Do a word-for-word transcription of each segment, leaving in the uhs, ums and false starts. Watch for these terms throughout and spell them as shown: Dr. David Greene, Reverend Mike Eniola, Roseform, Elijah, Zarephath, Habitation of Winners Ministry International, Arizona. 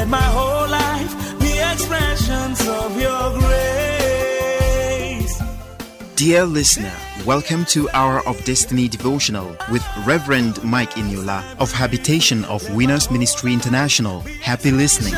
Let my whole life be expressions of your grace. Dear listener, welcome to Hour of Destiny Devotional with Reverend Mike Eniola of Habitation of Winners Ministry International. Happy listening.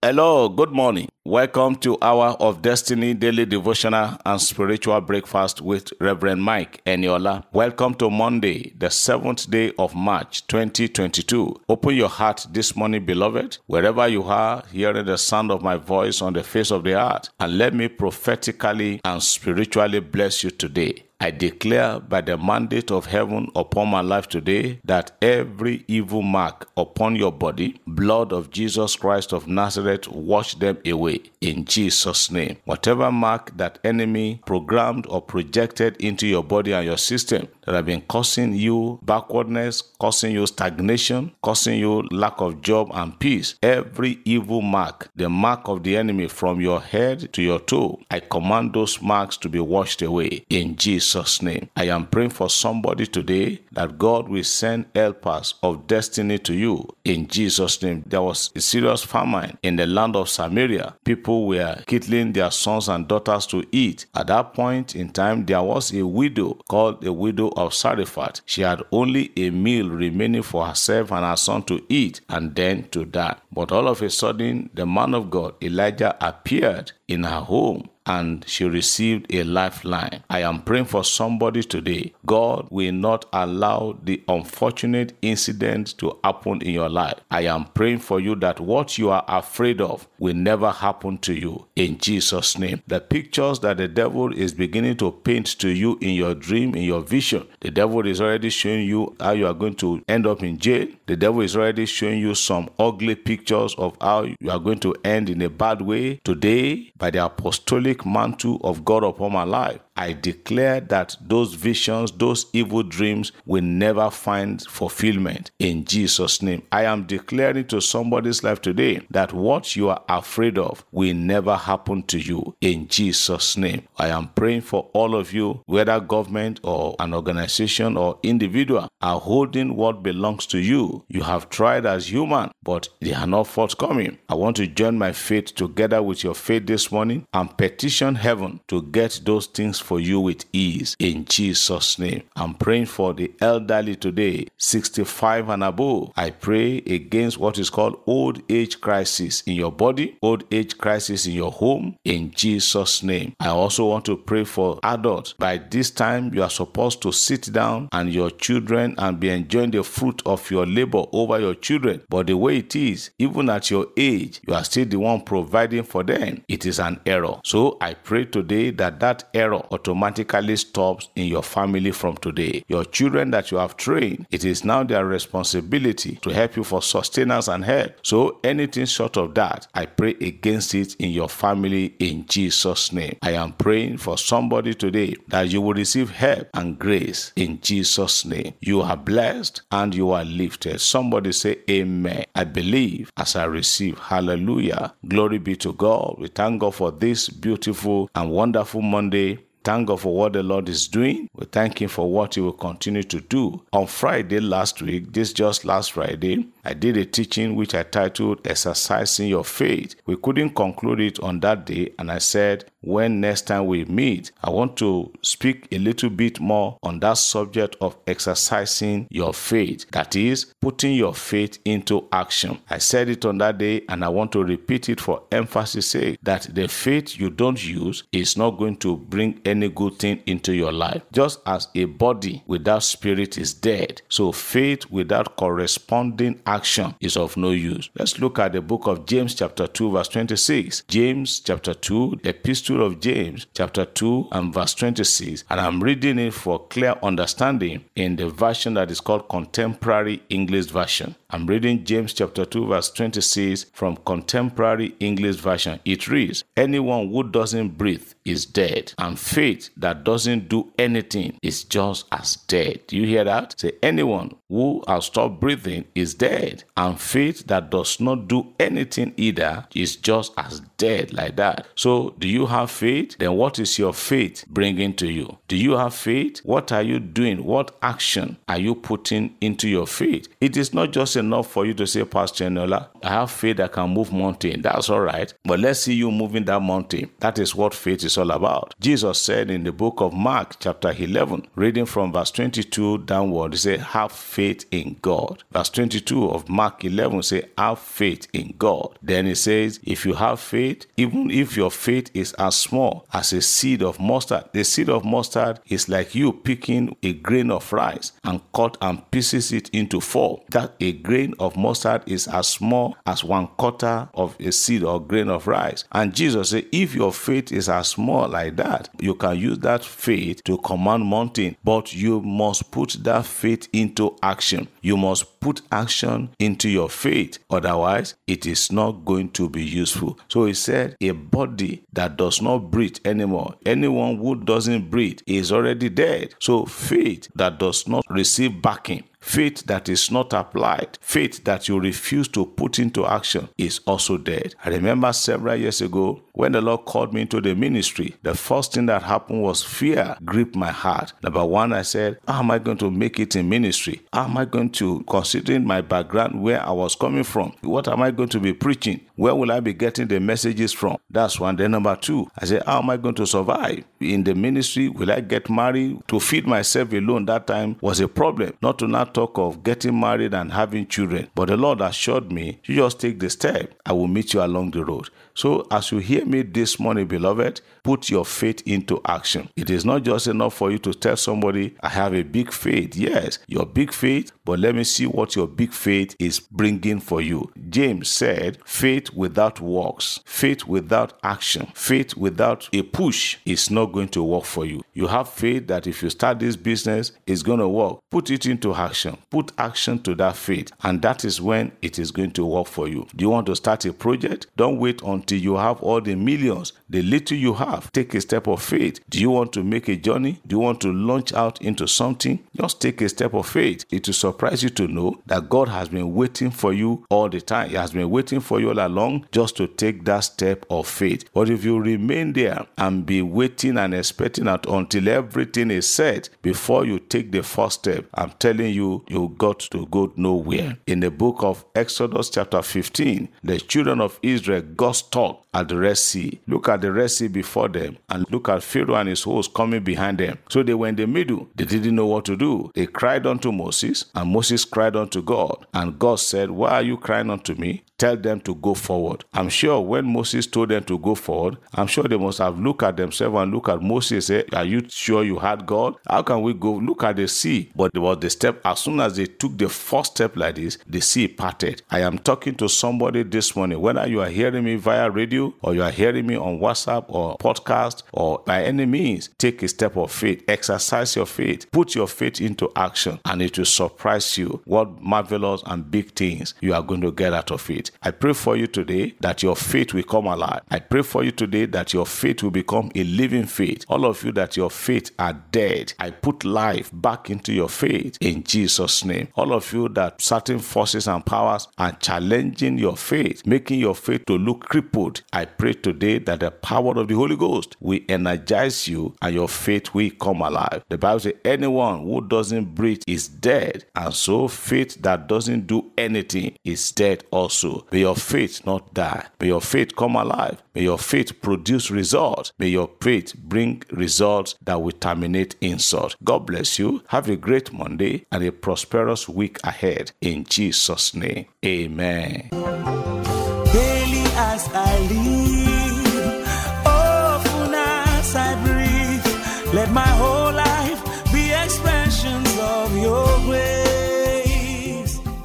Hello, good morning. Welcome to Hour of Destiny Daily Devotional and Spiritual Breakfast with Reverend Mike Eniola. Welcome to Monday, the seventh day of March twenty twenty-two. Open your heart this morning, beloved, wherever you are, hearing the sound of my voice on the face of the earth, and let me prophetically and spiritually bless you today. I declare by the mandate of heaven upon my life today that every evil mark upon your body, blood of Jesus Christ of Nazareth, wash them away in Jesus' name. Whatever mark that enemy programmed or projected into your body and your system that have been causing you backwardness, causing you stagnation, causing you lack of job and peace, every evil mark, the mark of the enemy from your head to your toe, I command those marks to be washed away in Jesus' name. Jesus' name. I am praying for somebody today that God will send helpers of destiny to you in Jesus' name. There was a serious famine in the land of Samaria. People were killing their sons and daughters to eat. At that point in time, there was a widow called the widow of Zarephath. She had only a meal remaining for herself and her son to eat and then to die. But all of a sudden, the man of God, Elijah, appeared in her home, and she received a lifeline. I am praying for somebody today. God will not allow the unfortunate incident to happen in your life. I am praying for you that what you are afraid of will never happen to you in Jesus' name. The pictures that the devil is beginning to paint to you in your dream, in your vision, the devil is already showing you how you are going to end up in jail. The devil is already showing you some ugly pictures of how you are going to end in a bad way. Today, by the apostolic mantle of God upon my life, I declare that those visions, those evil dreams will never find fulfillment in Jesus' name. I am declaring to somebody's life today that what you are afraid of will never happen to you in Jesus' name. I am praying for all of you, whether government or an organization or individual are holding what belongs to you. You have tried as human, but they are not forthcoming. I want to join my faith together with your faith this morning and petition heaven to get those things for you with ease in Jesus' name. I'm praying for the elderly today, sixty-five and above. I pray against what is called old age crisis in your body, old age crisis in your home, in Jesus' name. I also want to pray for adults. By this time, you are supposed to sit down and your children and be enjoying the fruit of your labor over your children. But the way it is, even at your age, you are still the one providing for them. It is an error. So I pray today that that error automatically stops in your family from today. Your children that you have trained, it is now their responsibility to help you for sustenance and help. So anything short of that, I pray against it in your family in Jesus' name. I am praying for somebody today that you will receive help and grace in Jesus' name. You are blessed and you are lifted. Somebody say amen. I believe as I receive. Hallelujah. Glory be to God. We thank God for this beautiful and wonderful Monday. Thank God for what the Lord is doing. We thank Him for what He will continue to do. On Friday last week, this just last Friday, I did a teaching which I titled Exercising Your Faith. We couldn't conclude it on that day, and I said, when next time we meet, I want to speak a little bit more on that subject of exercising your faith. That is, putting your faith into action. I said it on that day, and I want to repeat it for emphasis' sake, that the faith you don't use is not going to bring any good thing into your life. Just as a body without spirit is dead, so faith without corresponding action is of no use. Let's look at the book of James chapter two verse twenty-six. James chapter two, the epistle of James chapter two and verse twenty-six, and I'm reading it for clear understanding in the version that is called Contemporary English Version. I'm reading James chapter two verse twenty-six from Contemporary English Version. It reads, anyone who doesn't breathe is dead, and faith that doesn't do anything is just as dead. Do you hear that? Say, anyone who has stopped breathing is dead. dead. And faith that does not do anything either is just as dead like that. So do you have faith? Then what is your faith bringing to you? Do you have faith? What are you doing? What action are you putting into your faith? It is not just enough for you to say, Pastor Eniola, I have faith that can move mountain. That's all right. But let's see you moving that mountain. That is what faith is all about. Jesus said in the book of Mark chapter eleven, reading from verse twenty-two downward, he said, have faith in God. Verse twenty-two of Mark eleven says, have faith in God. Then he says, if you have faith, even if your faith is as small as a seed of mustard, the seed of mustard is like you picking a grain of rice and cut and pieces it into four. That a grain of mustard is as small as one quarter of a seed or grain of rice. And Jesus said, if your faith is as small like that, you can use that faith to command mountain, but you must put that faith into action. You must put action into your faith, otherwise it is not going to be useful. So he said, a body that does not breathe anymore, anyone who doesn't breathe is already dead. So faith that does not receive backing, faith that is not applied, faith that you refuse to put into action is also dead. I remember several years ago when the Lord called me into the ministry, the first thing that happened was fear gripped my heart. Number one, I said, how am I going to make it in ministry? How am I going to, considering my background, where I was coming from? What am I going to be preaching? Where will I be getting the messages from? That's one. Then number two, I said, how am I going to survive in the ministry? Will I get married? To feed myself alone that time was a problem. Not to not talk of getting married and having children. But the Lord assured me, you just take the step. I will meet you along the road. So as you hear me this morning, beloved, put your faith into action. It is not just enough for you to tell somebody, I have a big faith. Yes, your big faith, but let me see what your big faith is bringing for you. James said, faith without works, faith without action, faith without a push is not going to work for you. You have faith that if you start this business, it's going to work. Put it into action. Put action to that faith, and that is when it is going to work for you. Do you want to start a project? Don't wait until you have all the millions. The little you have, take a step of faith. Do you want to make a journey? Do you want to launch out into something? Just take a step of faith. It will surprise you to know that God has been waiting for you all the time. He has been waiting for you all along just to take that step of faith. But if you remain there and be waiting and expecting out until everything is set before you take the first step, I'm telling you, you got to go nowhere. In the book of Exodus chapter fifteen, the children of Israel got stuck at the Red Sea. Look at the Red Sea before them and look at Pharaoh and his host coming behind them. So they were in the middle. They didn't know what to do. They cried unto Moses, and Moses cried unto God. And God said, why are you crying unto me? Tell them to go forward. I'm sure when Moses told them to go forward, I'm sure they must have looked at themselves and looked at Moses and said, are you sure you had God? How can we go? Look at the sea. But there was the step. As soon as they took the first step like this, the sea parted. I am talking to somebody this morning, whether you are hearing me via radio or you are hearing me on WhatsApp or podcast, or by any means, take a step of faith. Exercise your faith. Put your faith into action, and it will surprise you what marvelous and big things you are going to get out of it. I pray for you today that your faith will come alive. I pray for you today that your faith will become a living faith. All of you that your faith are dead, I put life back into your faith in Jesus' name. All of you that certain forces and powers are challenging your faith, making your faith to look crippled, I pray today that the power of the Holy Ghost will energize you and your faith will come alive. The Bible says anyone who doesn't breathe is dead, and so faith that doesn't do anything is dead also. May your faith not die. May your faith come alive. May your faith produce results. May your faith bring results that will terminate insult. God bless you. Have a great Monday and a prosperous week ahead. In Jesus' name, amen. Daily as I live, often as I breathe, let my whole life be expressions of your grace.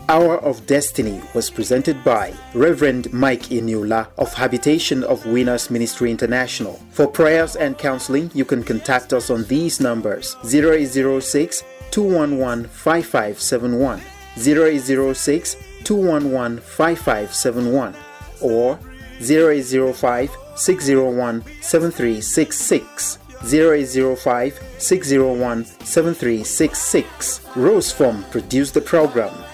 Hour of Destiny was presented by Reverend Mike Eniola of Habitation of Winners Ministry International. For prayers and counseling, you can contact us on these numbers: zero eight zero six, two one one, five five seven one, zero eight zero six, two one one, five five seven one, or zero eight zero five, six zero one, seven three six six. zero eight zero five, six zero one, seven three six six. Roseform produced the program.